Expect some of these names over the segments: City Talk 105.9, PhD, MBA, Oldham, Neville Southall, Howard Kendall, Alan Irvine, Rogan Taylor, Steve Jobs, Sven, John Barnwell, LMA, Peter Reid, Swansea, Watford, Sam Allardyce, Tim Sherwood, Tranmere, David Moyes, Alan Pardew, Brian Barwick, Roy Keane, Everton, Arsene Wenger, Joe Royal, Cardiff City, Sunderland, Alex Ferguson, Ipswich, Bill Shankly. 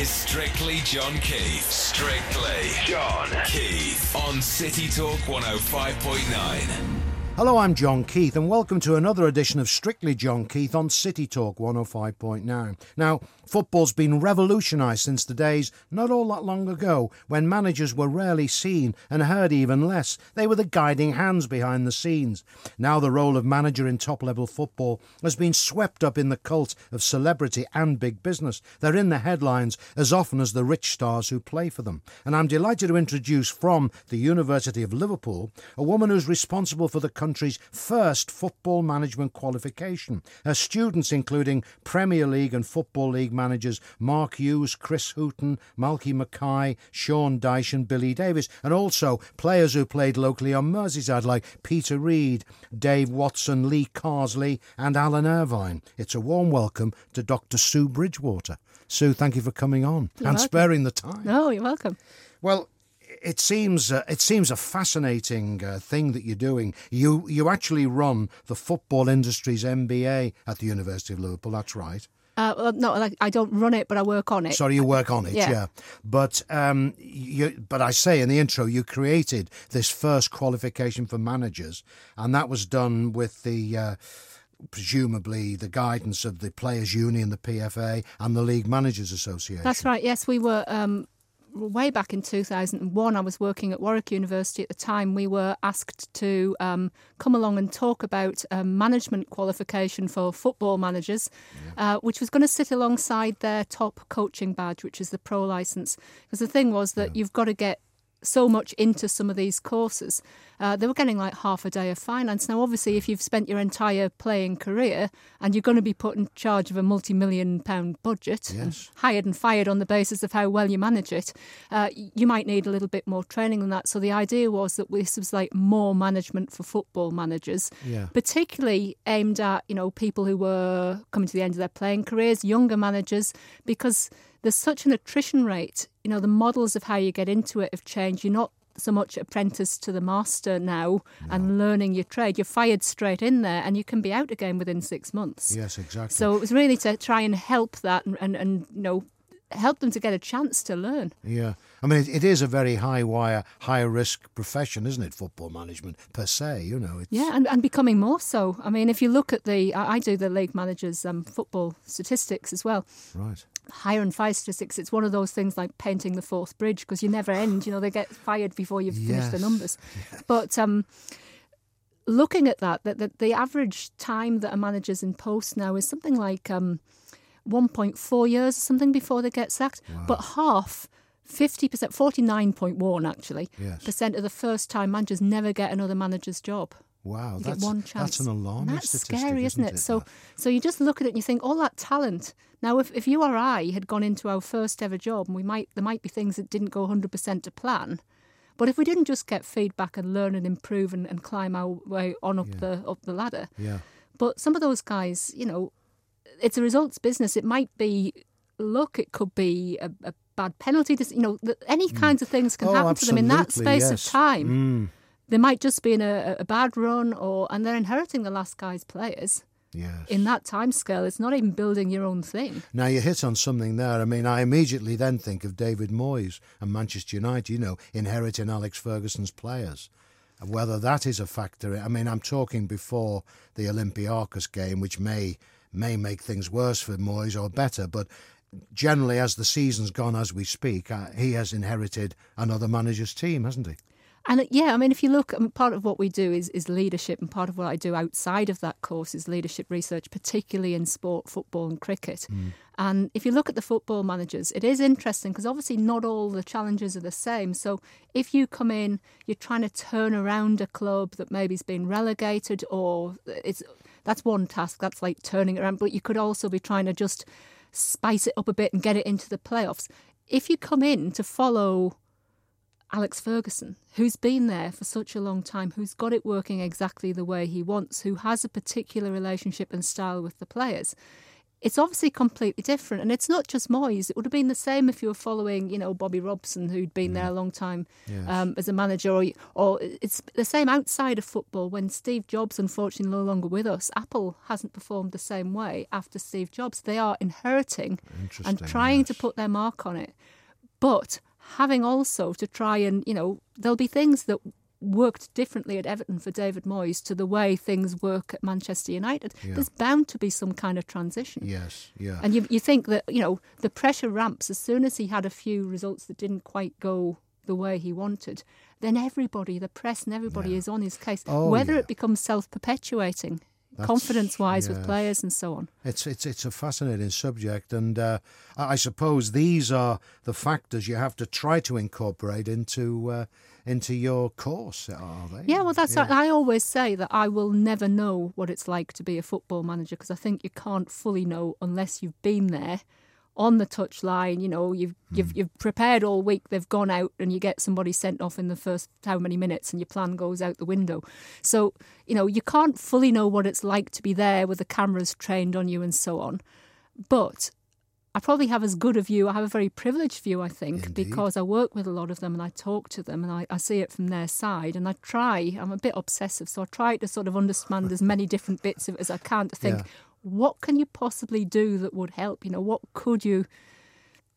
is Strictly John Keith. Strictly John Keith on City Talk 105.9. Hello, I'm John Keith and welcome to another edition of Strictly John Keith on City Talk 105.9. Now, football's been revolutionised since the days not all that long ago when managers were rarely seen and heard even less. They were the guiding hands behind the scenes. Now the role of manager in top-level football has been swept up in the cult of celebrity and big business. They're in the headlines as often as the rich stars who play for them. And I'm delighted to introduce from the University of Liverpool a woman who's responsible for the country's first football management qualification. Her students, including Premier League and Football League managers Mark Hughes, Chris Houghton, Malky Mackay, Sean Dyche and Billy Davis, and also players who played locally on Merseyside like Peter Reid, Dave Watson, Lee Carsley and Alan Irvine. It's a warm welcome to Dr. Sue Bridgewater. Sue, thank you for coming on and sparing the time. No, you're welcome. Well, It seems a fascinating thing that you're doing. You actually run the football industry's MBA at the University of Liverpool. That's right. No, I don't run it, but I work on it. Sorry, you work on it, yeah. But I say in the intro, you created this first qualification for managers, and that was done with the presumably the guidance of the Players' Union, the PFA, and the League Managers Association. That's right. Yes, we were. Way back in 2001, I was working at Warwick University at the time. We were asked to come along and talk about management qualification for football managers, which was going to sit alongside their top coaching badge, which is the pro licence. Because the thing was that you've got to get so much into some of these courses. They were getting like half a day of finance. Now, obviously, if you've spent your entire playing career and you're going to be put in charge of a multi-million-pound budget, yes, hired and fired on the basis of how well you manage it, you might need a little bit more training than that. So the idea was that this was like more management for football managers, particularly aimed at, you know, people who were coming to the end of their playing careers, younger managers, because there's such an attrition rate. You know, the models of how you get into it have changed. You're not so much apprentice to the master now and learning your trade. You're fired straight in there and you can be out again within 6 months. Yes, exactly. So it was really to try and help that and you know, help them to get a chance to learn. Yeah. I mean, it is a very high-wire, high-risk profession, isn't it, football management per se, you know. It's... Yeah, and becoming more so. I mean, if you look at the... I do the league managers' football statistics as well. Right. Hire and fire statistics, it's one of those things like painting the fourth bridge because you never end, you know, they get fired before you've finished the numbers. Yes. But looking at that, the average time that a manager's in post now is something like 1.4 years or something before they get sacked. Wow. But half, 50%, 49.1 actually, percent of the first-time managers never get another manager's job. Wow, that's an alarming statistic. That's scary, isn't it? So you just look at it and you think, all that talent. Now, if you or I had gone into our first ever job, and there might be things that didn't go 100% to plan, but if we didn't just get feedback and learn and improve and climb our way on up the ladder. Yeah. But some of those guys, you know, it's a results business. It might be luck. It could be a bad penalty. You know, any kinds of things can happen to them in that space of time. Mm. They might just be in a bad run, and they're inheriting the last guy's players. Yes. In that timescale, it's not even building your own thing. Now, you hit on something there. I mean, I immediately then think of David Moyes and Manchester United, you know, inheriting Alex Ferguson's players. Whether that is a factor, I mean, I'm talking before the Olympiacos game, which may make things worse for Moyes or better, but generally, as the season's gone as we speak, he has inherited another manager's team, hasn't he? And yeah, I mean, if you look, part of what we do is leadership, and part of what I do outside of that course is leadership research, particularly in sport, football and cricket. Mm. And if you look at the football managers, it is interesting because obviously not all the challenges are the same. So if you come in, you're trying to turn around a club that maybe has been relegated that's one task, that's like turning it around, but you could also be trying to just spice it up a bit and get it into the playoffs. If you come in to follow Alex Ferguson, who's been there for such a long time, who's got it working exactly the way he wants, who has a particular relationship and style with the players. It's obviously completely different. And it's not just Moyes. It would have been the same if you were following, you know, Bobby Robson, who'd been there a long time as a manager. Or it's the same outside of football. When Steve Jobs, unfortunately, no longer with us, Apple hasn't performed the same way after Steve Jobs. They are inheriting and trying to put their mark on it. But having also to try and, you know, there'll be things that worked differently at Everton for David Moyes to the way things work at Manchester United. Yeah. There's bound to be some kind of transition. Yes, yeah. And you think that, you know, the pressure ramps as soon as he had a few results that didn't quite go the way he wanted, then everybody, the press and everybody is on his case, whether it becomes self-perpetuating, confidence-wise with players and so on. It's a fascinating subject, and I suppose these are the factors you have to try to incorporate into your course, are they? Yeah, well, that's I always say that I will never know what it's like to be a football manager, because I think you can't fully know unless you've been there on the touchline. You know, you've prepared all week, they've gone out, and you get somebody sent off in the first how many minutes and your plan goes out the window. So, you know, you can't fully know what it's like to be there with the cameras trained on you and so on. But I probably have as good a view. I have a very privileged view, I think, because I work with a lot of them and I talk to them and I see it from their side, and I try, I'm a bit obsessive, so I try to sort of understand as many different bits of it as I can to think, what can you possibly do that would help? You know, what could you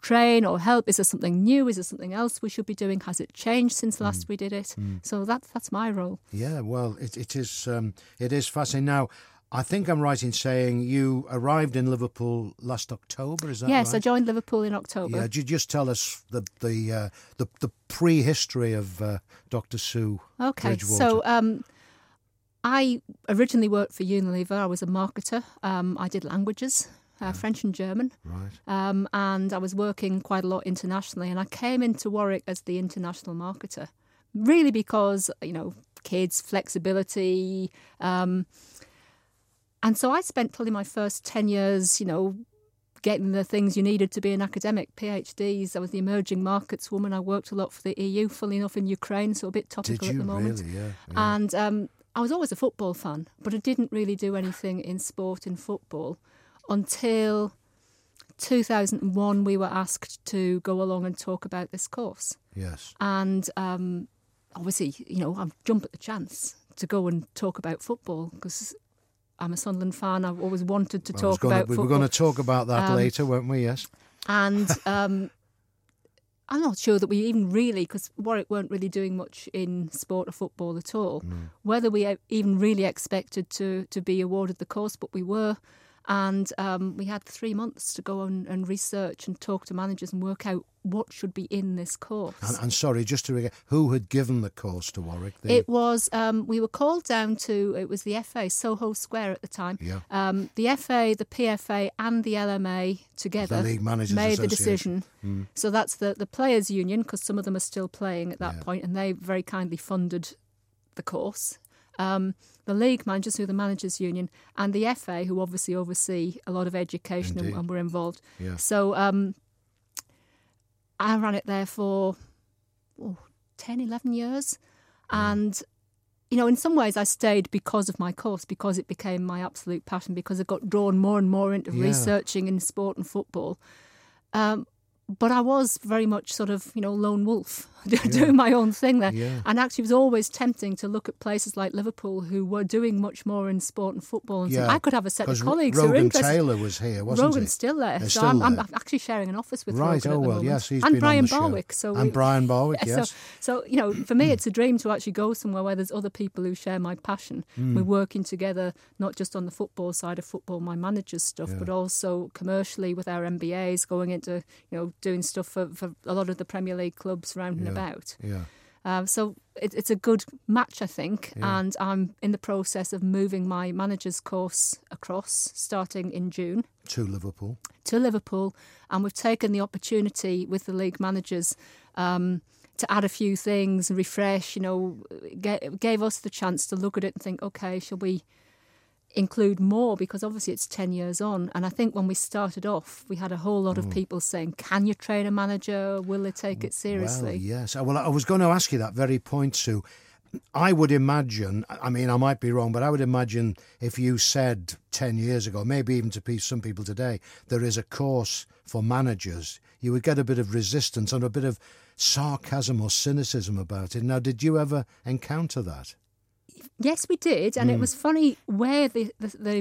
train or help? Is there something new? Is there something else we should be doing? Has it changed since last we did it? So that's my role. Yeah, well, it is fascinating. Now, I think I'm right in saying you arrived in Liverpool last October, is that right? Yes, I joined Liverpool in October. Yeah, just tell us the prehistory of Dr. Sue Bridgewater. Okay, so I originally worked for Unilever. I was a marketer. I did languages, French and German. Right. And I was working quite a lot internationally, and I came into Warwick as the international marketer, really because, you know, kids, flexibility. And so I spent probably my first 10 years, you know, getting the things you needed to be an academic, PhDs. I was the emerging markets woman. I worked a lot for the EU, funnily enough, in Ukraine, so a bit topical at the moment. Did you really? Yeah. And I was always a football fan, but I didn't really do anything in sport and football until 2001. We were asked to go along and talk about this course. Yes. And obviously, you know, I jump at the chance to go and talk about football because I'm a Sunderland fan. I've always wanted to talk about football. We were going to talk about that later, weren't we? Yes. And I'm not sure that we even really, because Warwick weren't really doing much in sport or football at all, whether we even really expected to be awarded the course, but we were. And we had 3 months to go on and research and talk to managers and work out what should be in this course. And sorry, just to recap, who had given the course to Warwick? It was, we were called down to, it was the FA, Soho Square at the time. Yeah. The FA, the PFA and the LMA together the League Managers made the decision. So that's the players' union, because some of them are still playing at that point, and they very kindly funded the course. The league managers, who are the managers' union, and the FA, who obviously oversee a lot of education and were involved. Yeah. So I ran it there for 10, 11 years. Yeah. And, you know, in some ways I stayed because of my course, because it became my absolute passion, because I got drawn more and more into researching in sport and football. But I was very much sort of, you know, lone wolf, doing my own thing there. Yeah. And actually it was always tempting to look at places like Liverpool who were doing much more in sport and football. And I could have a set of colleagues who were interested. Rogan Taylor was here, wasn't he? Rogan's still there. So still I'm actually sharing an office with Rogan at the moment. Yes, he's been on the show. And Brian Barwick, yes. So, you know, for me it's a dream to actually go somewhere where there's other people who share my passion. We're working together, not just on the football side of football, my manager's stuff, but also commercially with our MBAs, going into, you know, doing stuff for a lot of the Premier League clubs round and about. Yeah. So it's a good match, I think, and I'm in the process of moving my manager's course across, starting in June. To Liverpool. And we've taken the opportunity with the league managers to add a few things, refresh, you know, gave us the chance to look at it and think, OK, shall we include more, because obviously it's 10 years on, and I think when we started off we had a whole lot of people saying, can you train a manager, will they take it seriously? Well, yes, well, I was going to ask you that very point, Sue. I would imagine, I mean, I might be wrong, but I would imagine if you said 10 years ago, maybe even to some people today, there is a course for managers, you would get a bit of resistance and a bit of sarcasm or cynicism about it. Now, did you ever encounter that? Yes, we did. And it was funny where the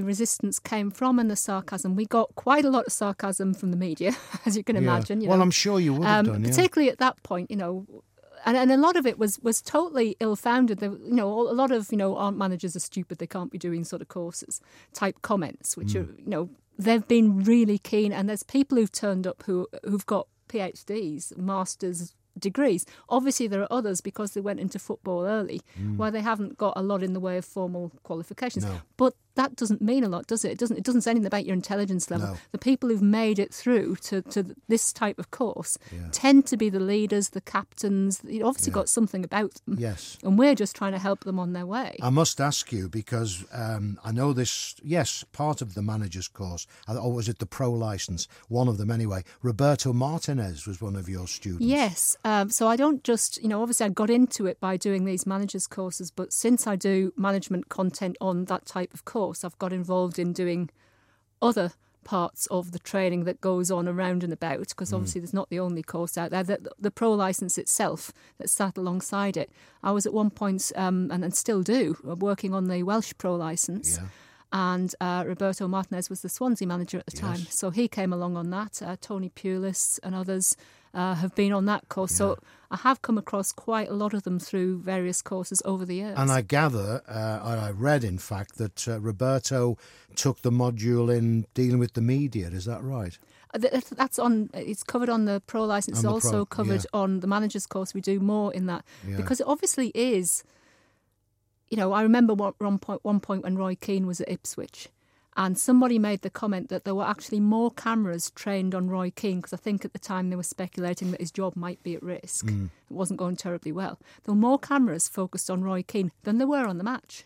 resistance came from and the sarcasm. We got quite a lot of sarcasm from the media, as you can imagine. You know. I'm sure you would have done, particularly at that point, you know. And a lot of it was totally ill-founded. There, you know, a lot of, you know, aren't managers are stupid, they can't be doing sort of courses type comments, which are, you know, they've been really keen. And there's people who've turned up who've got PhDs, masters degrees. Obviously, there are others because they went into football early, where they haven't got a lot in the way of formal qualifications. No. But that doesn't mean a lot, does it? It doesn't say anything about your intelligence level. No. The people who've made it through to this type of course tend to be the leaders, the captains. They've obviously got something about them. Yes. And we're just trying to help them on their way. I must ask you, because I know this, part of the manager's course, or was it the pro licence? One of them anyway. Roberto Martinez was one of your students. Yes. So I don't just, you know, obviously I got into it by doing these manager's courses, but since I do management content on that type of course, I've got involved in doing other parts of the training that goes on around and about, because obviously there's not the only course out there. The pro licence itself that sat alongside it. I was at one point, and still do, working on the Welsh pro licence. Yeah. And Roberto Martinez was the Swansea manager at the time. So he came along on that. Tony Pulis and others have been on that course. Yeah. So I have come across quite a lot of them through various courses over the years. And I gather, I read in fact, that Roberto took the module in dealing with the media. Is that right? That's on. It's covered on the pro licence. It's also covered on the manager's course. We do more in that. Because it obviously is... You know, I remember one point when Roy Keane was at Ipswich and somebody made the comment that there were actually more cameras trained on Roy Keane, because I think at the time they were speculating that his job might be at risk. It wasn't going terribly well. There were more cameras focused on Roy Keane than there were on the match,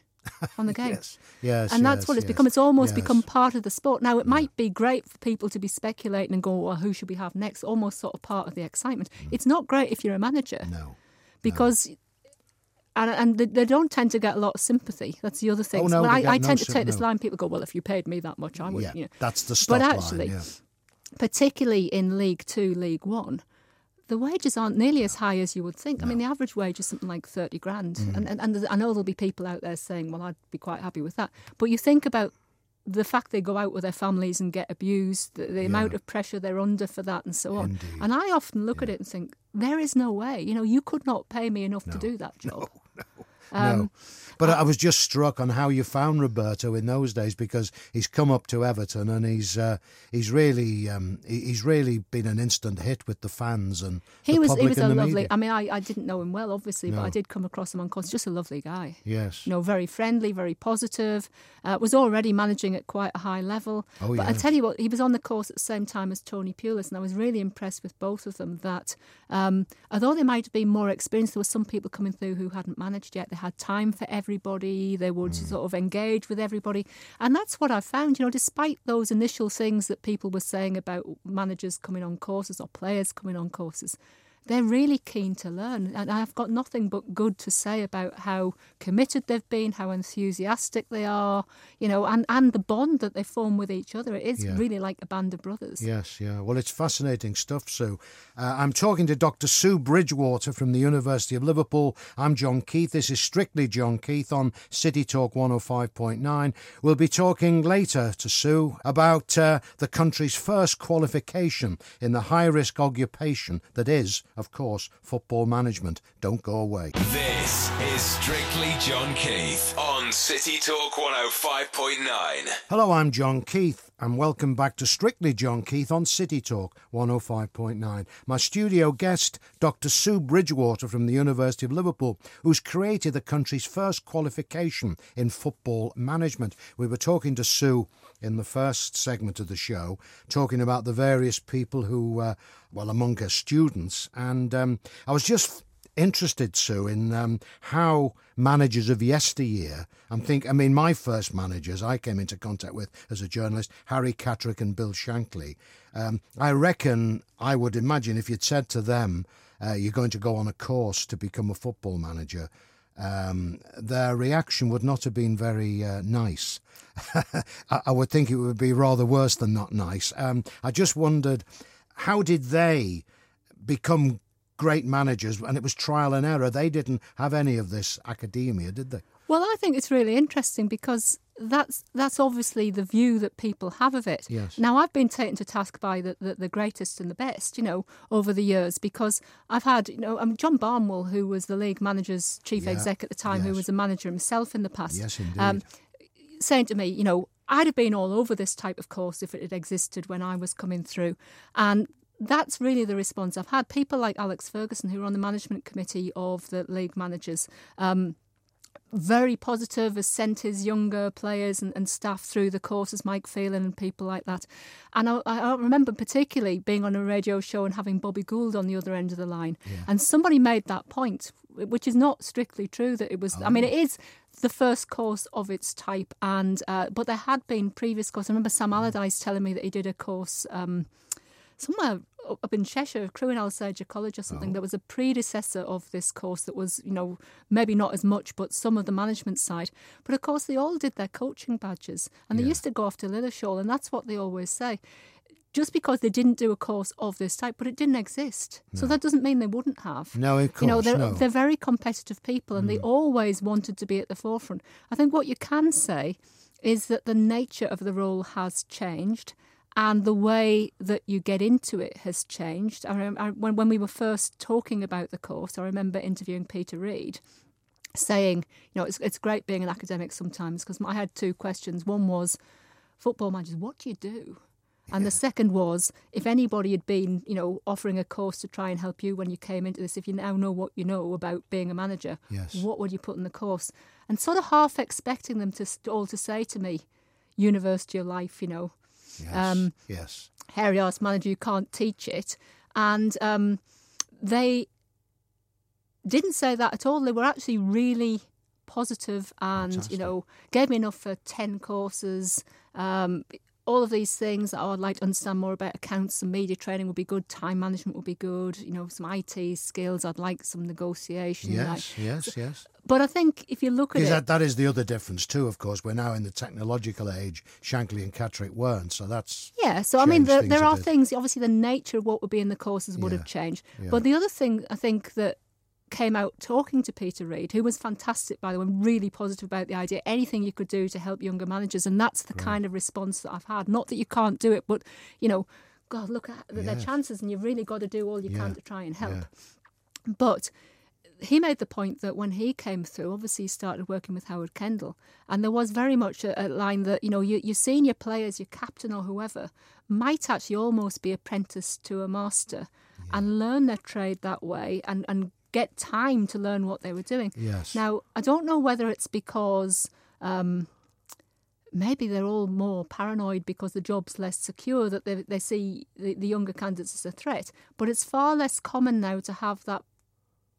on the game. And that's what it's become. It's almost become part of the sport. Now, it might be great for people to be speculating and going, well, who should we have next? Almost sort of part of the excitement. It's not great if you're a manager. Because... And they don't tend to get a lot of sympathy. That's the other thing. Oh, no, well, I tend to take this line. People go, well, if you paid me that much, I would. You know. That's the stop line. But actually, particularly in League 2, League 1, the wages aren't nearly as high as you would think. I mean, the average wage is something like 30 grand. And I know there'll be people out there saying, well, I'd be quite happy with that. But you think about the fact they go out with their families and get abused, the amount of pressure they're under for that and so on. And I often look at it and think, there is no way. You know, you could not pay me enough to do that job. No. But I was just struck on how you found Roberto in those days, because he's come up to Everton and he's really been an instant hit with the fans and the public and the media. I mean, I didn't know him well, obviously, but I did come across him on course. Just a lovely guy. Yes. You know, very friendly, very positive. Was already managing at quite a high level. But I tell you what, he was on the course at the same time as Tony Pulis, and I was really impressed with both of them. That although they might have been more experienced, there were some people coming through who hadn't managed yet. They had time for everybody, they would sort of engage with everybody. And that's what I found, you know, despite those initial things that people were saying about managers coming on courses or players coming on courses, they're really keen to learn. And I've got nothing but good to say about how committed they've been, how enthusiastic they are, you know, and the bond that they form with each other. It is really like a band of brothers. Well, it's fascinating stuff, Sue. I'm talking to Dr. Sue Bridgewater from the University of Liverpool. I'm John Keith. This is Strictly John Keith on City Talk 105.9. We'll be talking later to Sue about the country's first qualification in the high-risk occupation that is, of course, football management. Don't go away. This is Strictly John Keith on City Talk 105.9. Hello, I'm John Keith, and welcome back to Strictly John Keith on City Talk 105.9. My studio guest, Dr. Sue Bridgewater from the University of Liverpool, who's created the country's first qualification in football management. We were talking to Sue in the first segment of the show, talking about the various people who, among her students. And I was just interested, Sue, in how managers of yesteryear, my first managers I came into contact with as a journalist, Harry Catterick and Bill Shankly. I would imagine if you'd said to them, you're going to go on a course to become a football manager, their reaction would not have been very nice. I would think it would be rather worse than not nice. I just wondered, how did they become great managers? And it was trial and error. They didn't have any of this academia, did they? Well, I think it's really interesting because that's obviously the view that people have of it. Yes. Now, I've been taken to task by the greatest and the best, you know, over the years, because I've had, you know, John Barnwell, who was the league manager's chief exec at the time, who was a manager himself in the past, saying to me, you know, I'd have been all over this type of course if it had existed when I was coming through. And that's really the response I've had. People like Alex Ferguson, who were on the management committee of the league managers, very positive, has sent his younger players and staff through the courses, Mike Phelan and people like that. And I remember particularly being on a radio show and having Bobby Gould on the other end of the line. Yeah. And somebody made that point, which is not strictly true, that it was... I mean, it is the first course of its type, and but there had been previous courses. I remember Sam Allardyce telling me that he did a course... somewhere up in Cheshire, Crewenal Sager College or something, there was a predecessor of this course that was, you know, maybe not as much, but some of the management side. But of course, they all did their coaching badges, and they used to go off to Lillishall, and that's what they always say. Just because they didn't do a course of this type, but it didn't exist. No. So that doesn't mean they wouldn't have. No, of course, you know, they're very competitive people, and they always wanted to be at the forefront. I think what you can say is that the nature of the role has changed. And the way that you get into it has changed. When we were first talking about the course, I remember interviewing Peter Reid, saying, you know, it's great being an academic sometimes, because I had two questions. One was, football managers, what do you do? And the second was, if anybody had been, you know, offering a course to try and help you when you came into this, if you now know what you know about being a manager, what would you put in the course? And sort of half expecting them to all to say to me, university of life, you know, hairy ass manager, you can't teach it. And they didn't say that at all. They were actually really positive and, you know, gave me enough for 10 courses. All of these things, oh, I'd like to understand more about accounts and media training would be good, time management would be good, you know, some IT skills, I'd like some negotiation. Yes. But I think if you look at it... That is the other difference too, of course. We're now in the technological age. Shankly and Catterick weren't, so that's... Yeah, so I mean, there are things, obviously the nature of what would be in the courses would have changed. Yeah. But the other thing I think that came out talking to Peter Reid, who was fantastic, by the way, really positive about the idea, anything you could do to help younger managers. And that's the kind of response that I've had. Not that you can't do it, but, you know, God, look at their chances and you've really got to do all you can to try and help. Yeah. But he made the point that when he came through, obviously he started working with Howard Kendall, and there was very much a line that, you know, your senior players, your captain or whoever, might actually almost be apprenticed to a master and learn their trade that way and get time to learn what they were doing. Yes. Now, I don't know whether it's because maybe they're all more paranoid because the job's less secure, that they see the younger candidates as a threat, but it's far less common now to have that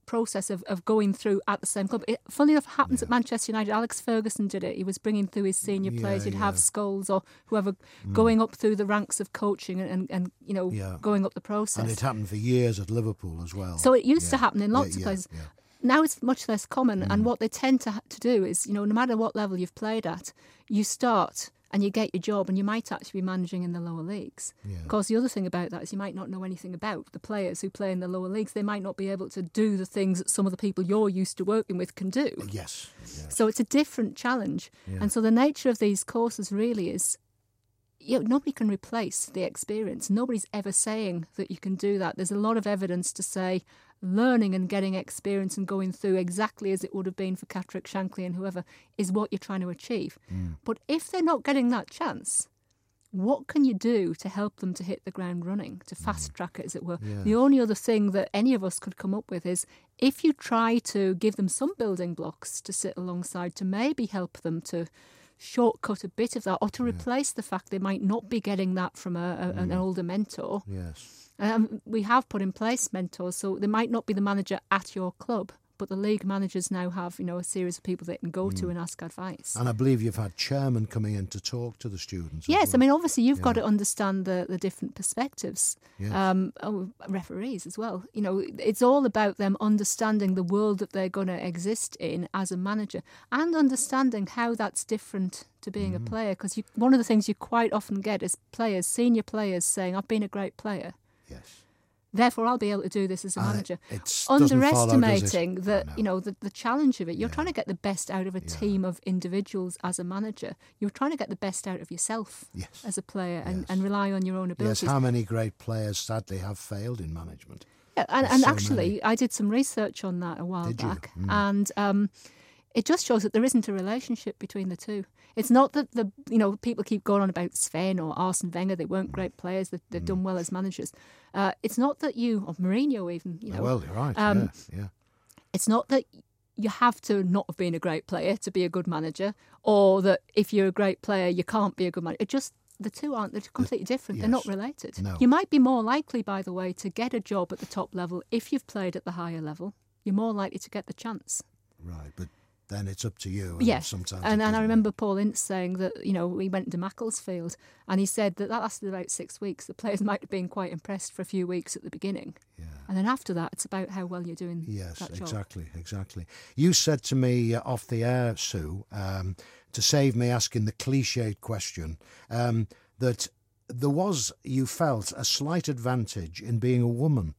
process of going through at the same club. It, funnily enough, happens at Manchester United. Alex Ferguson did it. He was bringing through his senior players. You'd have Scholes or whoever going up through the ranks of coaching and you know, going up the process. And it happened for years at Liverpool as well. So it used to happen in lots of places. Yeah. Now it's much less common. And what they tend to do is, you know, no matter what level you've played at, you start and you get your job, and you might actually be managing in the lower leagues. Yeah. Of course, the other thing about that is you might not know anything about the players who play in the lower leagues. They might not be able to do the things that some of the people you're used to working with can do. Yes. So it's a different challenge. Yeah. And so the nature of these courses really is, you know, nobody can replace the experience. Nobody's ever saying that you can do that. There's a lot of evidence to say learning and getting experience and going through exactly as it would have been for Catterick, Shankly and whoever is what you're trying to achieve. But if they're not getting that chance, what can you do to help them to hit the ground running, to fast track it, as it were? Yeah. The only other thing that any of us could come up with is if you try to give them some building blocks to sit alongside to maybe help them to shortcut a bit of that, or to replace the fact they might not be getting that from an older mentor. Yes, we have put in place mentors, so they might not be the manager at your club, But the league managers now have, you know, a series of people they can go to and ask advice. And I believe you've had chairmen coming in to talk to the students. Yes, well. I mean, obviously you've got to understand the different perspectives. Yes. Referees as well. You know, it's all about them understanding the world that they're going to exist in as a manager and understanding how that's different to being a player. Because one of the things you quite often get is players, senior players saying, I've been a great player. Yes. Therefore, I'll be able to do this as a manager. Underestimating the challenge of it. You're trying to get the best out of a team of individuals as a manager. You're trying to get the best out of yourself as a player and rely on your own abilities. Yes, how many great players sadly have failed in management? Yeah, and so actually, many. I did some research on that a while back. And it just shows that there isn't a relationship between the two. It's not that people keep going on about Sven or Arsene Wenger. They weren't great players. They've done well as managers. It's not that or Mourinho even. Well, you're right. It's not that you have to not have been a great player to be a good manager, or that if you're a great player you can't be a good manager. It just the two aren't. They're completely different. They're not related. No. You might be more likely, by the way, to get a job at the top level if you've played at the higher level. You're more likely to get the chance. Right, but. Then it's up to you. Yes, and I remember Paul Ince saying that, we went to Macclesfield and he said that lasted about 6 weeks. The players might have been quite impressed for a few weeks at the beginning. Yeah. And then after that, it's about how well you're doing that job. Yes, exactly. You said to me off the air, Sue, to save me asking the cliched question, that there was, you felt, a slight advantage in being a woman.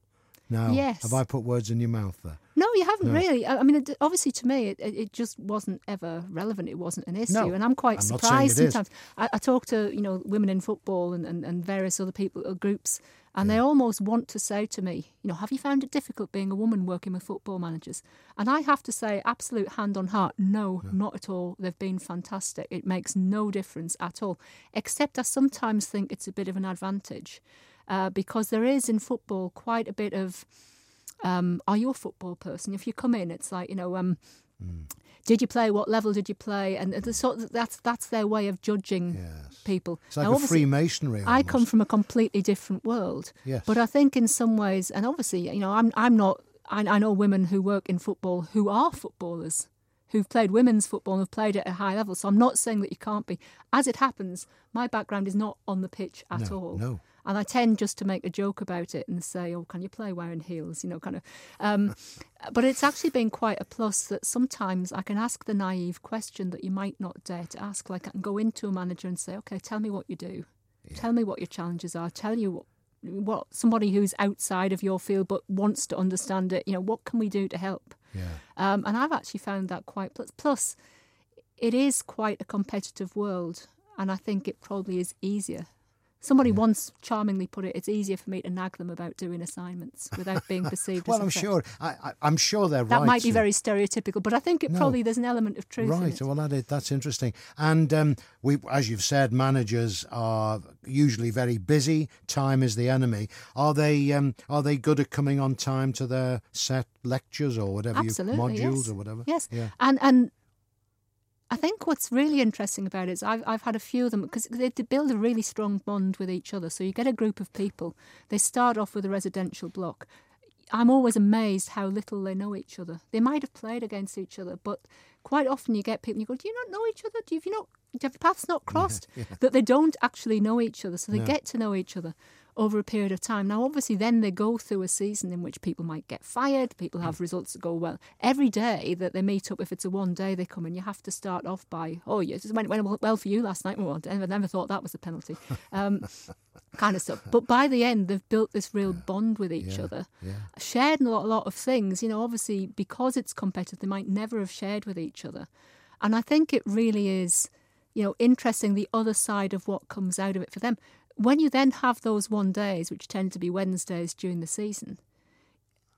Now, have I put words in your mouth there? No, you haven't really. I mean, obviously to me, it just wasn't ever relevant. It wasn't an issue. No, and I'm quite surprised sometimes. I talk to, women in football and various other people or groups, and they almost want to say to me, have you found it difficult being a woman working with football managers? And I have to say, absolute hand on heart, no, not at all. They've been fantastic. It makes no difference at all, except I sometimes think it's a bit of an advantage. Because there is in football quite a bit of, are you a football person? If you come in, it's like, did you play? What level did you play? And the sort of, that's their way of judging people. It's like a Freemasonry almost. I come from a completely different world. Yes. But I think in some ways, and obviously, I'm not. I know women who work in football who are footballers, who've played women's football and have played at a high level. So I'm not saying that you can't be. As it happens, my background is not on the pitch at all. No. And I tend just to make a joke about it and say, oh, can you play wearing heels? But it's actually been quite a plus that sometimes I can ask the naive question that you might not dare to ask. Like I can go into a manager and say, okay, tell me what you do. Yeah. Tell me what your challenges are. Tell you what somebody who's outside of your field but wants to understand it, what can we do to help? Yeah. And I've actually found that quite... Plus, it is quite a competitive world, and I think it probably is easier. Somebody once charmingly put it, it's easier for me to nag them about doing assignments without being perceived as... Well, I'm sure they're right. That might be very stereotypical, but I think it probably there's an element of truth in it. Right, well, that's interesting. And as you've said, managers are usually very busy. Time is the enemy. Are they good at coming on time to their set lectures or whatever? Absolutely, modules or whatever? Yes, yeah. And I think what's really interesting about it is I've had a few of them because they build a really strong bond with each other. So you get a group of people. They start off with a residential block. I'm always amazed how little they know each other. They might have played against each other, but quite often you get people and you go, do you not know each other? Do your paths not crossed? That they don't actually know each other. So they get to know each other over a period of time. Now, obviously, then they go through a season in which people might get fired, people have results that go well. Every day that they meet up, if it's a one day they come in, you have to start off by, oh, it just went well for you last night. Well, I never thought that was a penalty. Kind of stuff. But by the end, they've built this real bond with each other, shared a lot of things. Obviously, because it's competitive, they might never have shared with each other. And I think it really is, interesting, the other side of what comes out of it for them. When you then have those one days, which tend to be Wednesdays during the season,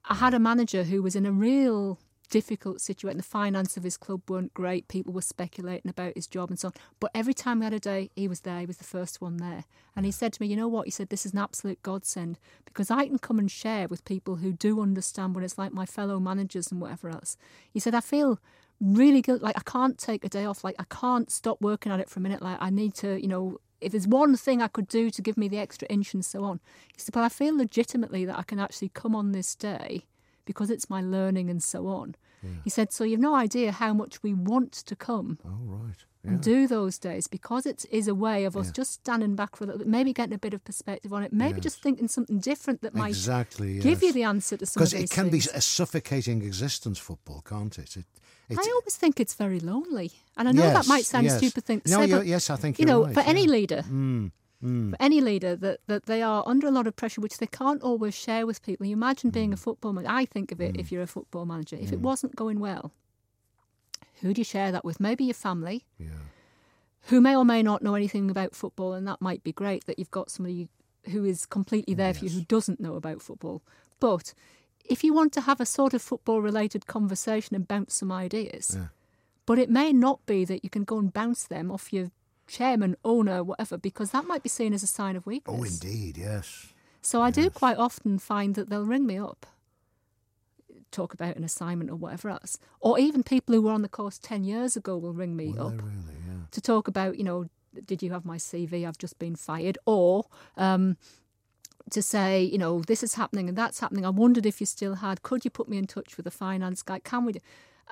I had a manager who was in a real difficult situation. The finance of his club weren't great. People were speculating about his job and so on. But every time we had a day, he was there. He was the first one there. And he said to me, you know what? He said, this is an absolute godsend because I can come and share with people who do understand what it's like, my fellow managers and whatever else. He said, I feel really guilty. Like I can't take a day off. Like I can't stop working at it for a minute. Like I need to, if there's one thing I could do to give me the extra inch and so on. He said, but I feel legitimately that I can actually come on this day because it's my learning and so on. Yeah. He said, so you've no idea how much we want to come. Oh, right. Yeah. And do those days, because it is a way of us just standing back for a little bit, maybe getting a bit of perspective on it, maybe just thinking something different that might give you the answer to some of these things. Because it can be a suffocating existence, football, can't it? I always think it's very lonely. And I know that might sound a stupid thing to say, but yes, I think you're right. For any leader... For any leader, that they are under a lot of pressure, which they can't always share with people. You imagine being a football manager. I think of it if you're a football manager. If it wasn't going well, who do you share that with? Maybe your family, who may or may not know anything about football, and that might be great that you've got somebody who is completely there for you who doesn't know about football. But if you want to have a sort of football-related conversation and bounce some ideas, but it may not be that you can go and bounce them off your chairman, owner, whatever, because that might be seen as a sign of weakness. Oh, indeed, yes. So I do quite often find that they'll ring me up, talk about an assignment or whatever else, or even people who were on the course 10 years ago will ring me up to talk about, did you have my CV? I've just been fired. Or to say, this is happening and that's happening. I wondered if you still had, could you put me in touch with the finance guy? Can we do...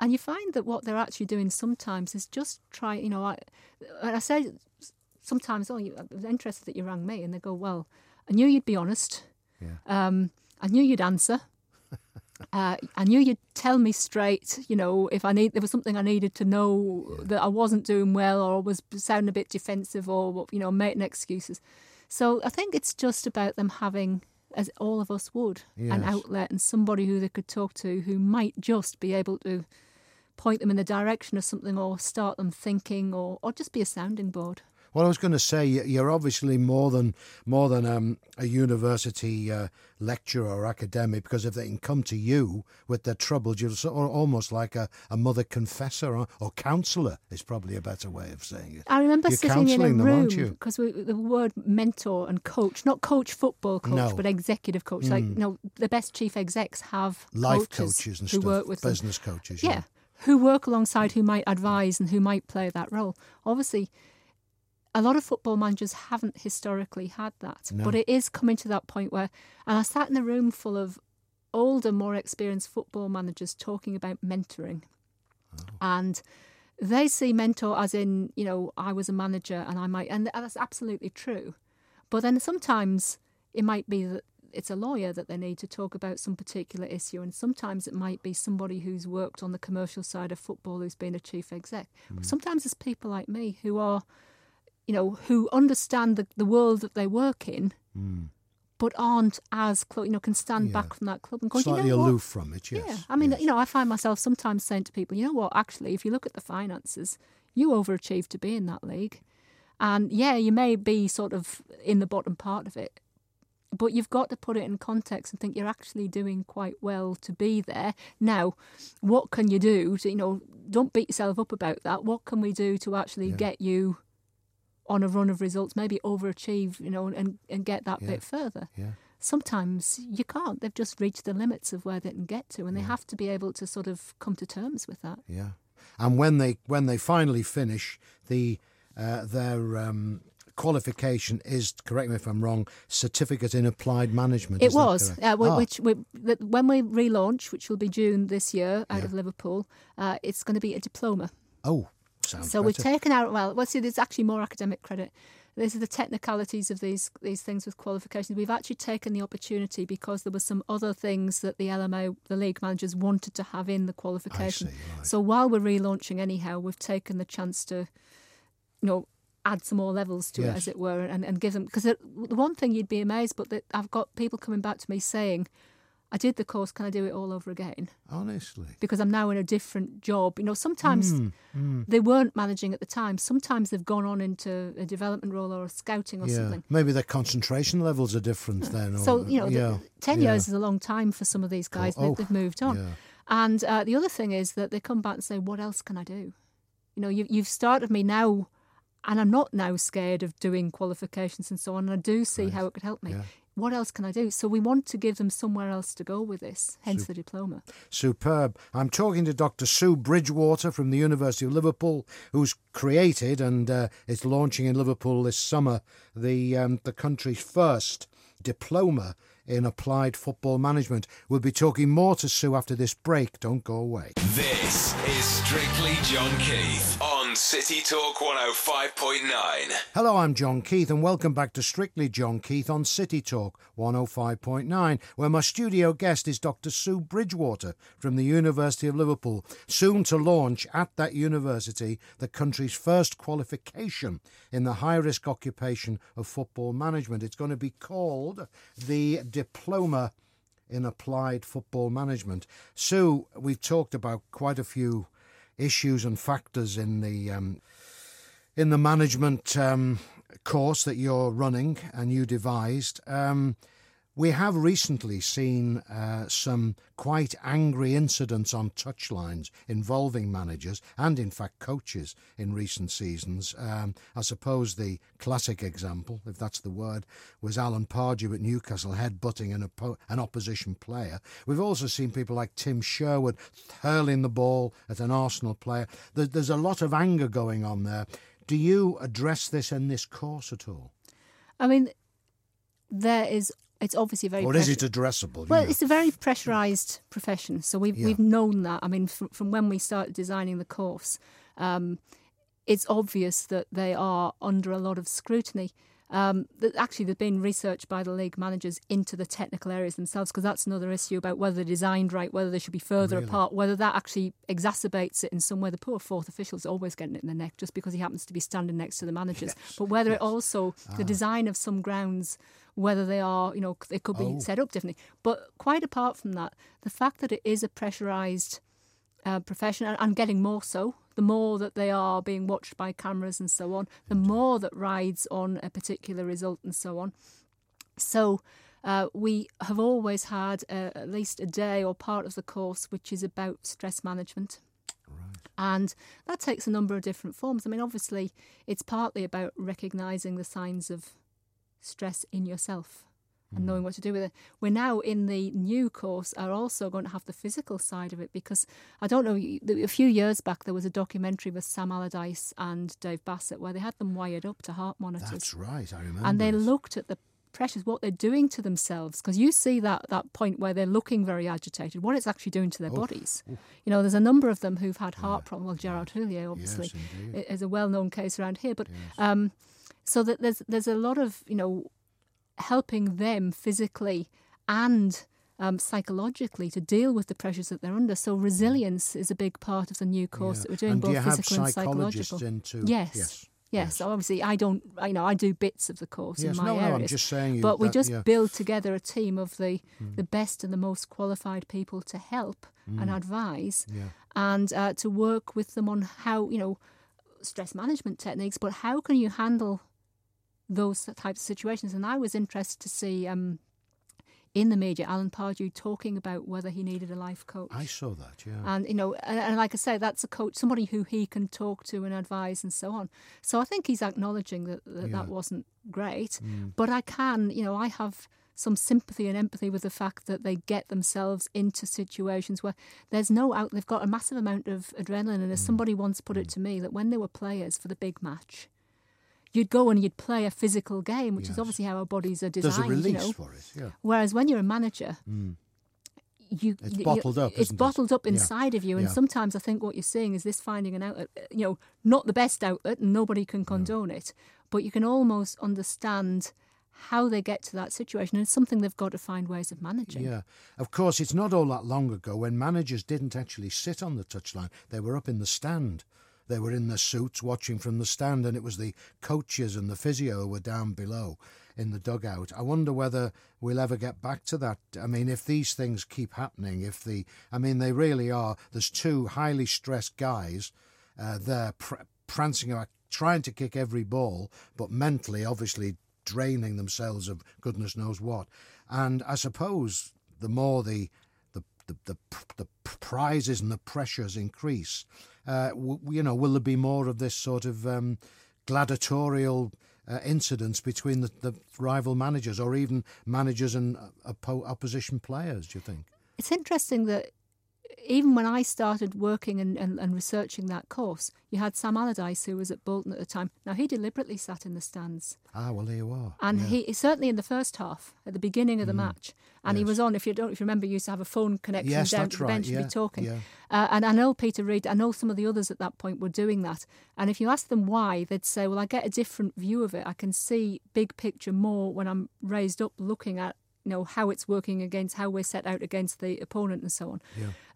And you find that what they're actually doing sometimes is just try, I say sometimes, I was interested that you rang me, and they go, well, I knew you'd be honest. Yeah. I knew you'd answer. I knew you'd tell me straight, if there was something I needed to know that I wasn't doing well or was sounding a bit defensive or, making excuses. So I think it's just about them having... as all of us would, an outlet and somebody who they could talk to who might just be able to point them in the direction of something or start them thinking or just be a sounding board. Well, I was going to say, you're obviously more than a university lecturer or academic, because if they can come to you with their troubles, you're almost like a mother confessor or counsellor is probably a better way of saying it. I remember you're sitting in a room, because the word mentor and coach, not coach football coach, but executive coach. Mm. Like, the best chief execs have life coaches and who work with business them. Coaches. Yeah, who work alongside, who might advise and who might play that role. Obviously... a lot of football managers haven't historically had that, but it is coming to that point where, and I sat in a room full of older, more experienced football managers talking about mentoring. Oh. And they see mentor as in, I was a manager and I might, and that's absolutely true. But then sometimes it might be that it's a lawyer that they need to talk about some particular issue, and sometimes it might be somebody who's worked on the commercial side of football who's been a chief exec. But sometimes it's people like me who are... who understand the world that they work in, but aren't as close, can stand back from that club and go, slightly aloof from it, yes. Yeah, I mean, I find myself sometimes saying to people, actually, if you look at the finances, you overachieved to be in that league. And you may be sort of in the bottom part of it, but you've got to put it in context and think you're actually doing quite well to be there. Now, what can you do to, don't beat yourself up about that. What can we do to actually get you... on a run of results, maybe overachieve, and get that bit further. Yeah. Sometimes you can't. They've just reached the limits of where they can get to, and they have to be able to sort of come to terms with that. Yeah. And when they finally finish, their qualification is, correct me if I'm wrong, Certificate in Applied Management. It was, when we relaunch, which will be June this year out of Liverpool, it's going to be a diploma. Oh. So we've taken out, there's actually more academic credit. These are the technicalities of these things with qualifications. We've actually taken the opportunity because there were some other things that the LMA, the league managers, wanted to have in the qualification. I see, right. So while we're relaunching anyhow, we've taken the chance to, add some more levels to it, as it were, and give them... Because the one thing you'd be amazed, but that I've got people coming back to me saying... I did the course, can I do it all over again? Honestly. Because I'm now in a different job. Sometimes they weren't managing at the time. Sometimes they've gone on into a development role or scouting or something. Maybe their concentration levels are different then. So, 10 years is a long time for some of these guys. They've moved on. Yeah. And the other thing is that they come back and say, what else can I do? You've started me now, and I'm not now scared of doing qualifications and so on. And I do see how it could help me. Yeah. What else can I do? So we want to give them somewhere else to go with this, hence the diploma. Superb. I'm talking to Dr. Sue Bridgewater from the University of Liverpool, who's created and is launching in Liverpool this summer the country's first diploma in applied football management. We'll be talking more to Sue after this break. Don't go away. This is Strictly John Keith on City Talk 105.9. Hello, I'm John Keith and welcome back to Strictly John Keith on City Talk 105.9, where my studio guest is Dr. Sue Bridgewater from the University of Liverpool, soon to launch at that university the country's first qualification in the high-risk occupation of football management. It's going to be called the Diploma in Applied Football Management. Sue, we've talked about quite a few issues and factors in the management course that you're running and you devised. We have recently seen some quite angry incidents on touchlines involving managers and, in fact, coaches in recent seasons. I suppose the classic example, if that's the word, was Alan Pardew at Newcastle headbutting an opposition player. We've also seen people like Tim Sherwood hurling the ball at an Arsenal player. There's a lot of anger going on there. Do you address this in this course at all? I mean, there is... It's obviously very... Or is it addressable? Well, it's a very pressurised profession, so we've known that. I mean, from when we started designing the course, it's obvious that they are under a lot of scrutiny. Actually, there's been research by the league managers into the technical areas themselves, because that's another issue about whether they're designed right, whether they should be further apart, whether that actually exacerbates it in some way. The poor fourth official's always getting it in the neck just because he happens to be standing next to the managers. Yes. But whether it also... The design of some grounds... whether they are, you know, it could be set up differently. But quite apart from that, the fact that it is a pressurised profession, and getting more so, the more that they are being watched by cameras and so on, the more that rides on a particular result and so on. So we have always had at least a day or part of the course which is about stress management. Right. And that takes a number of different forms. I mean, obviously, it's partly about recognising the signs of stress in yourself and knowing what to do with it. We're now in the new course are also going to have the physical side of it, because I don't know, a few years back there was a documentary with Sam Allardyce and Dave Bassett where they had them wired up to heart monitors. That's right, I remember. And they looked at the pressures, what they're doing to themselves, because you see that point where they're looking very agitated, what it's actually doing to their bodies. You know, there's a number of them who've had heart problems. Well, Gerard Houllier, obviously, is a well-known case around here, but... So that there's a lot of, you know, helping them physically and psychologically to deal with the pressures that they're under. So resilience is a big part of the new course that we're doing, and both physical and psychological. Yes. So obviously, I do bits of the course in my areas. I'm just saying you, but we just build together a team of the best and the most qualified people to help and advise, and to work with them on how, you know, stress management techniques, but how can you handle those types of situations. And I was interested to see in the media Alan Pardew talking about whether he needed a life coach. I saw that, And, you know, and like I say, that's a coach, somebody who he can talk to and advise and so on. So I think he's acknowledging that wasn't great. But I can, you know, I have some sympathy and empathy with the fact that they get themselves into situations where there's no out. They've got a massive amount of adrenaline. And as somebody once put it to me, that when they were players for the big match, you'd go and you'd play a physical game, which is obviously how our bodies are designed. There's a release for it, Whereas when you're a manager, it's bottled up. It's bottled up inside of you. And sometimes I think what you're seeing is this finding an outlet, you know, not the best outlet, and nobody can condone it, but you can almost understand how they get to that situation, and it's something they've got to find ways of managing. Yeah, of course, it's not all that long ago when managers didn't actually sit on the touchline. They were up in the stand. They were in their suits watching from the stand, and it was the coaches and the physio who were down below in the dugout. I wonder whether we'll ever get back to that. I mean, if these things keep happening, they really are. There's two highly stressed guys there prancing about, trying to kick every ball, but mentally, obviously, draining themselves of goodness knows what. And I suppose the more the prizes and the pressures increase, will there be more of this sort of gladiatorial incidents between the rival managers, or even managers and opposition players, do you think? It's interesting that even when I started working and researching that course, you had Sam Allardyce, who was at Bolton at the time. Now, he deliberately sat in the stands. Ah, well, there you are. And he certainly in the first half, at the beginning of the match, and he was on. If you remember, you used to have a phone connection down to the bench to be talking. Yeah. And I know Peter Reid, I know some of the others at that point were doing that. And if you ask them why, they'd say, well, I get a different view of it. I can see big picture more when I'm raised up looking at, you know, how it's working against, how we're set out against the opponent and so on,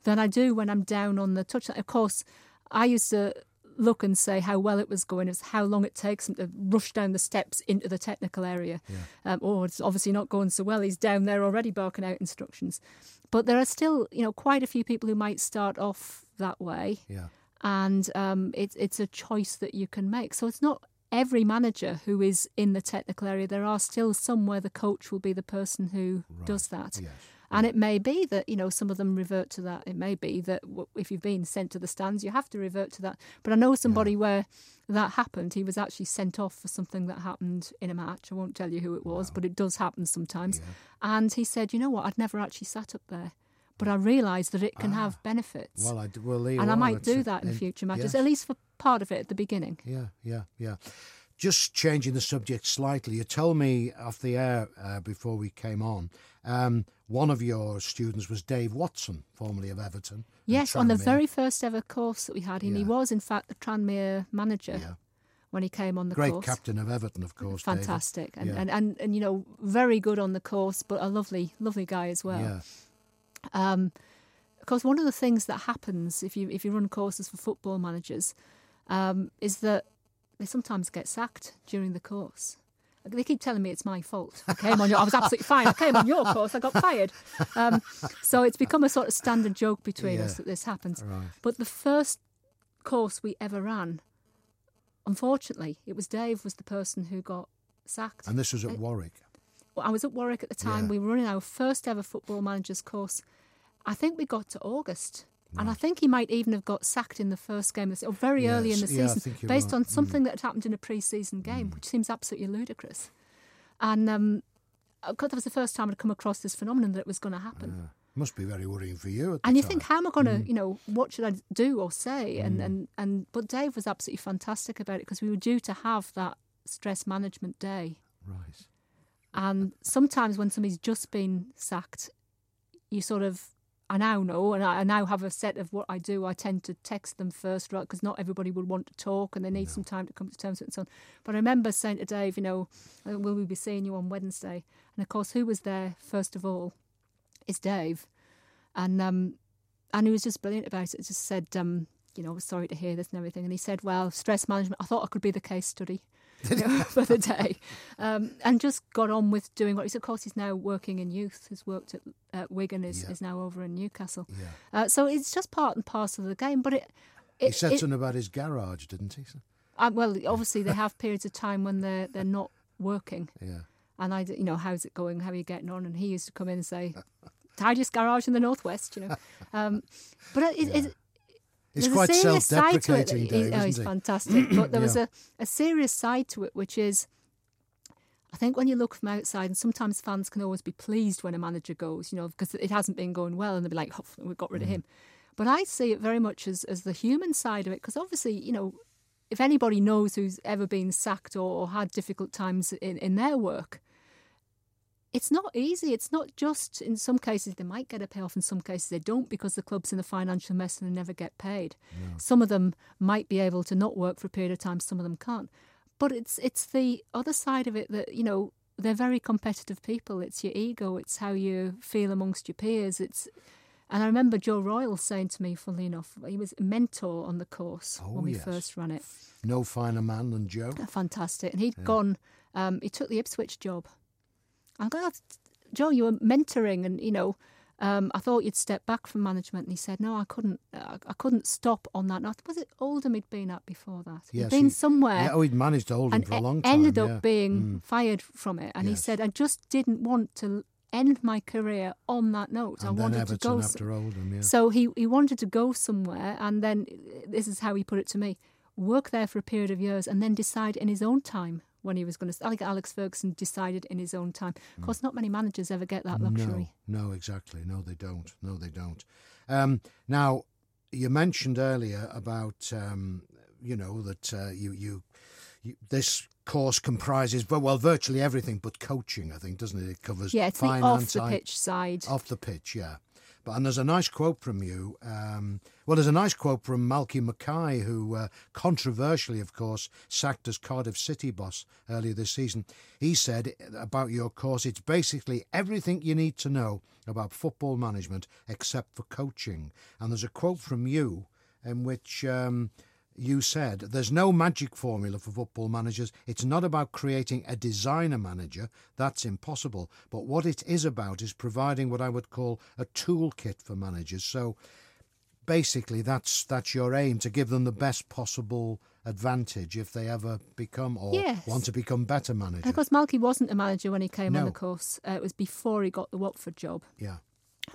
than I do when I'm down on the touchline. Of course, I used to look and say how well it was going. It's how long it takes him to rush down the steps into the technical area. Oh, it's obviously not going so well. He's down there already barking out instructions. But there are still, you know, quite a few people who might start off that way. And it's a choice that you can make. So it's not every manager who is in the technical area. There are still some where the coach will be the person who does that. And it may be that, you know, some of them revert to that. It may be that if you've been sent to the stands, you have to revert to that. But I know somebody where that happened. He was actually sent off for something that happened in a match. I won't tell you who it was, but it does happen sometimes. And he said, you know what, I'd never actually sat up there, but I realised that it can have benefits. Well, I might do that in future matches, at least for part of it at the beginning. Just changing the subject slightly, you told me off the air before we came on, one of your students was Dave Watson, formerly of Everton. Yes, on the very first ever course that we had, and he was, in fact, the Tranmere manager when he came on the course. Great captain of Everton, of course. Fantastic, David. And you know, very good on the course, but a lovely, lovely guy as well. Of course, one of the things that happens if you run courses for football managers is that they sometimes get sacked during the course. They keep telling me it's my fault. I was absolutely fine. I came on your course. I got fired. So it's become a sort of standard joke between us that this happens. But the first course we ever ran, unfortunately, it was Dave was the person who got sacked. And this was at Warwick. Well, I was at Warwick at the time. We were running our first ever football managers course. I think we got to August. And I think he might even have got sacked in the first game, or very early in the season, based on something that had happened in a pre-season game, which seems absolutely ludicrous. And that was the first time I'd come across this phenomenon that it was going to happen. Must be very worrying for you at the time. And you think, how am I going to, you know, what should I do or say? But Dave was absolutely fantastic about it, because we were due to have that stress management day. Right. And sometimes when somebody's just been sacked, you sort of, I now know, and I now have a set of what I do. I tend to text them first, right? Because not everybody will want to talk, and they need some time to come to terms with it and so on. But I remember saying to Dave, you know, will we be seeing you on Wednesday? And of course, who was there first of all is Dave, and he was just brilliant about it. Just said, you know, sorry to hear this and everything. And he said, well, stress management. I thought I could be the case study for the day, and just got on with doing what he's. Of course, he's now working in youth. He's worked at Wigan. Is now over in Newcastle. So it's just part and parcel of the game. But it he said something about his garage, didn't he? Well, obviously they have periods of time when they're not working. And I, you know, how's it going? How are you getting on? And he used to come in and say, tidiest garage in the northwest. You know, but it it's quite self-deprecating, Dave, isn't it? He's fantastic. But there was a serious side to it, which is, I think when you look from outside, and sometimes fans can always be pleased when a manager goes, you know, because it hasn't been going well, and they'll be like, oh, we got rid of him. But I see it very much as the human side of it, because obviously, you know, if anybody knows who's ever been sacked or had difficult times in their work, it's not easy. It's not just, in some cases, they might get a payoff. In some cases, they don't, because the club's in a financial mess and they never get paid. Some of them might be able to not work for a period of time. Some of them can't. But it's the other side of it that, you know, they're very competitive people. It's your ego. It's how you feel amongst your peers. And I remember Joe Royal saying to me, funnily enough, he was a mentor on the course when we first ran it. No finer man than Joe. Fantastic. And he'd gone, he took the Ipswich job. I'm glad, Joe, you were mentoring, and, you know, I thought you'd step back from management. And he said, no, I couldn't stop on that. Now, was it Oldham he'd been at before that? Yes, he'd been somewhere. He'd managed Oldham for a long time. Ended up being fired from it. And he said, I just didn't want to end my career on that note. And I wanted Everton to go after Oldham, So he wanted to go somewhere, and then, this is how he put it to me, work there for a period of years and then decide in his own time when he was going to... I think Alex Ferguson decided in his own time. Of course, not many managers ever get that luxury. No, exactly. No, they don't. Now, you mentioned earlier about, you know, that you this course comprises, well, virtually everything but coaching, I think, doesn't it? It covers finance, the off-the-pitch side. Off the pitch, yeah. And there's a nice quote from you. There's a nice quote from Malky Mackay, who controversially, of course, sacked as Cardiff City boss earlier this season. He said about your course, it's basically everything you need to know about football management except for coaching. And there's a quote from you in which you said, there's no magic formula for football managers. It's not about creating a designer manager. That's impossible. But what it is about is providing what I would call a toolkit for managers. So basically, that's your aim, to give them the best possible advantage if they ever become or want to become better managers. Because Malky wasn't a manager when he came on the course. It was before he got the Watford job. Yeah.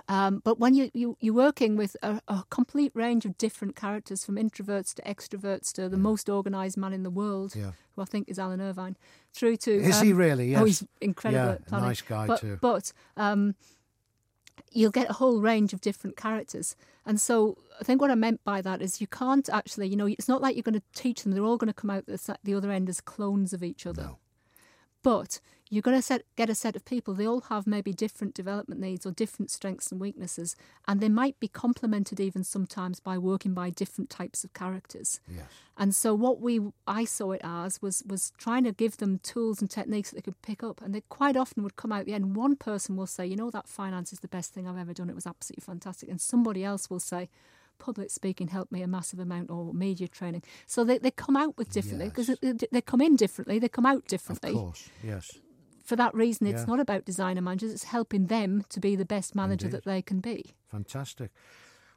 But when you're working with a complete range of different characters, from introverts to extroverts to the most organised man in the world, who I think is Alan Irvine, through to... Is he really? Yes. Oh, he's incredible at planning. Nice guy too. But you'll get a whole range of different characters. And so I think what I meant by that is you can't actually, it's not like you're going to teach them. They're all going to come out the other end as clones of each other. No. But you're going to get a set of people. They all have maybe different development needs or different strengths and weaknesses, and they might be complemented even sometimes by working by different types of characters. Yes. And so what I saw it as was trying to give them tools and techniques that they could pick up, and they quite often would come out at the end. One person will say, that finance is the best thing I've ever done. It was absolutely fantastic. And somebody else will say, public speaking helped me a massive amount, or media training. So they come out with differently, because they come in differently, they come out differently. Of course, yes. For that reason, it's not about designer managers, it's helping them to be the best manager that they can be. Fantastic.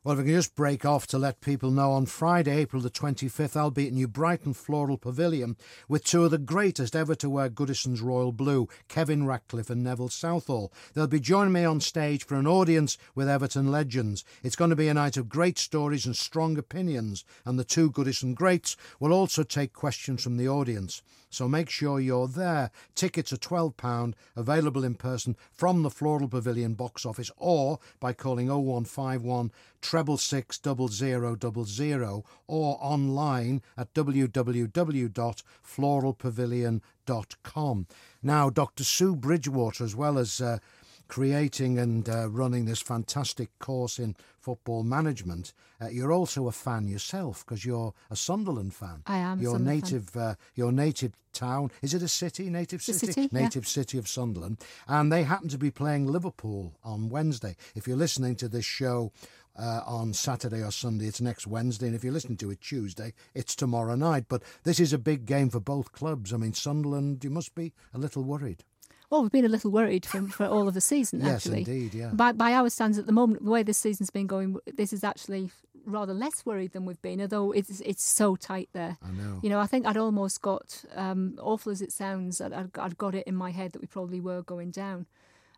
Well, if we can just break off to let people know, on Friday, April the 25th, I'll be at New Brighton Floral Pavilion with two of the greatest ever to wear Goodison's Royal Blue, Kevin Ratcliffe and Neville Southall. They'll be joining me on stage for an audience with Everton legends. It's going to be a night of great stories and strong opinions, and the two Goodison greats will also take questions from the audience. So make sure you're there. Tickets are £12, available in person from the Floral Pavilion box office, or by calling 0151 666 0000, or online at www.floralpavilion.com. Now, Dr. Sue Bridgewater, as well as creating and running this fantastic course in football management, you're also a fan yourself, because you're a Sunderland fan. I am. Your native town. Is it a city? Native city? The city, native city of Sunderland. And they happen to be playing Liverpool on Wednesday. If you're listening to this show on Saturday or Sunday, it's next Wednesday, and if you're listening to it Tuesday, it's tomorrow night. But this is a big game for both clubs. I mean, Sunderland, you must be a little worried. Well, we've been a little worried for all of the season, actually. Yes, indeed, yeah. By our standards at the moment, the way this season's been going, this is actually rather less worried than we've been, although it's so tight there. I know. I think I'd almost got, awful as it sounds, I'd got it in my head that we probably were going down.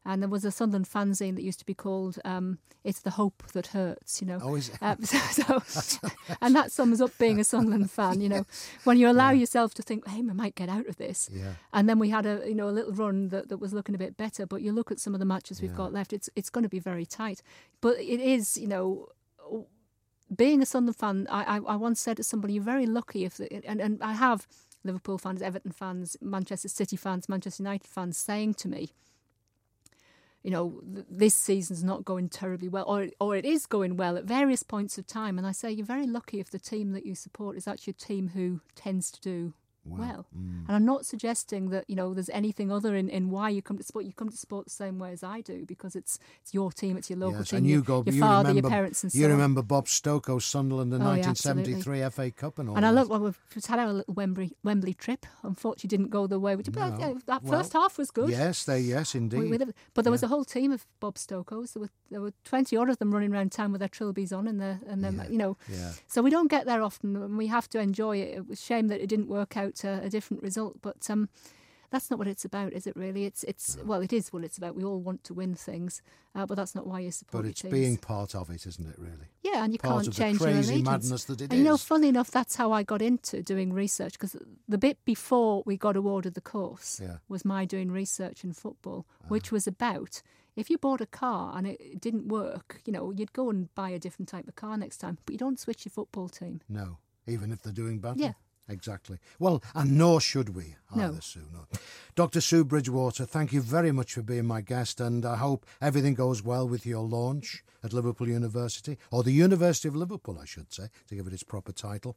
And there was a Sunderland fanzine that used to be called It's the Hope That Hurts, Oh, is it? And that sums up being a Sunderland fan, when you allow yourself to think, hey, we might get out of this. Yeah. And then we had a little run that was looking a bit better, but you look at some of the matches we've got left, it's going to be very tight. But it is, being a Sunderland fan, I once said to somebody, you're very lucky if... And I have Liverpool fans, Everton fans, Manchester City fans, Manchester United fans saying to me, this season's not going terribly well, or it is going well at various points of time. And I say, you're very lucky if the team that you support is actually a team who tends to do well. And I'm not suggesting that, there's anything other in why you come to sport. You come to sport the same way as I do, because it's your team, it's your local team, and your father, remember, your parents and so on. You remember Bob Stokoe, Sunderland in 1973 FA Cup and all that. And I love, we've had our little Wembley trip. Unfortunately, didn't go the way we did. But first half was good. Yes, indeed. But there was a whole team of Bob Stokos. There were 20 odd of them running around town with their trilbies on, So we don't get there often, and we have to enjoy it. It was a shame that it didn't work out a different result, but that's not what it's about, is it really? Well, it is what it's about. We all want to win things, but that's not why you support teams. But it's being part of it, isn't it, really? Yeah, and you can't change your allegiance. Part of the crazy madness that it is. And you know, funny enough, that's how I got into doing research, because the bit before we got awarded the course was my doing research in football, which was about... If you bought a car and it didn't work, you know, you'd go and buy a different type of car next time, but you don't switch your football team. No, even if they're doing badly. Yeah. Exactly. Well, and nor should we either, no. Sue. No. Dr. Sue Bridgewater, thank you very much for being my guest, and I hope everything goes well with your launch at Liverpool University, or the University of Liverpool, I should say, to give it its proper title.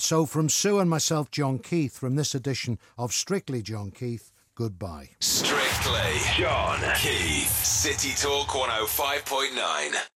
So from Sue and myself, John Keith, from this edition of Strictly John Keith, goodbye. Strictly John Keith. City Talk 105.9.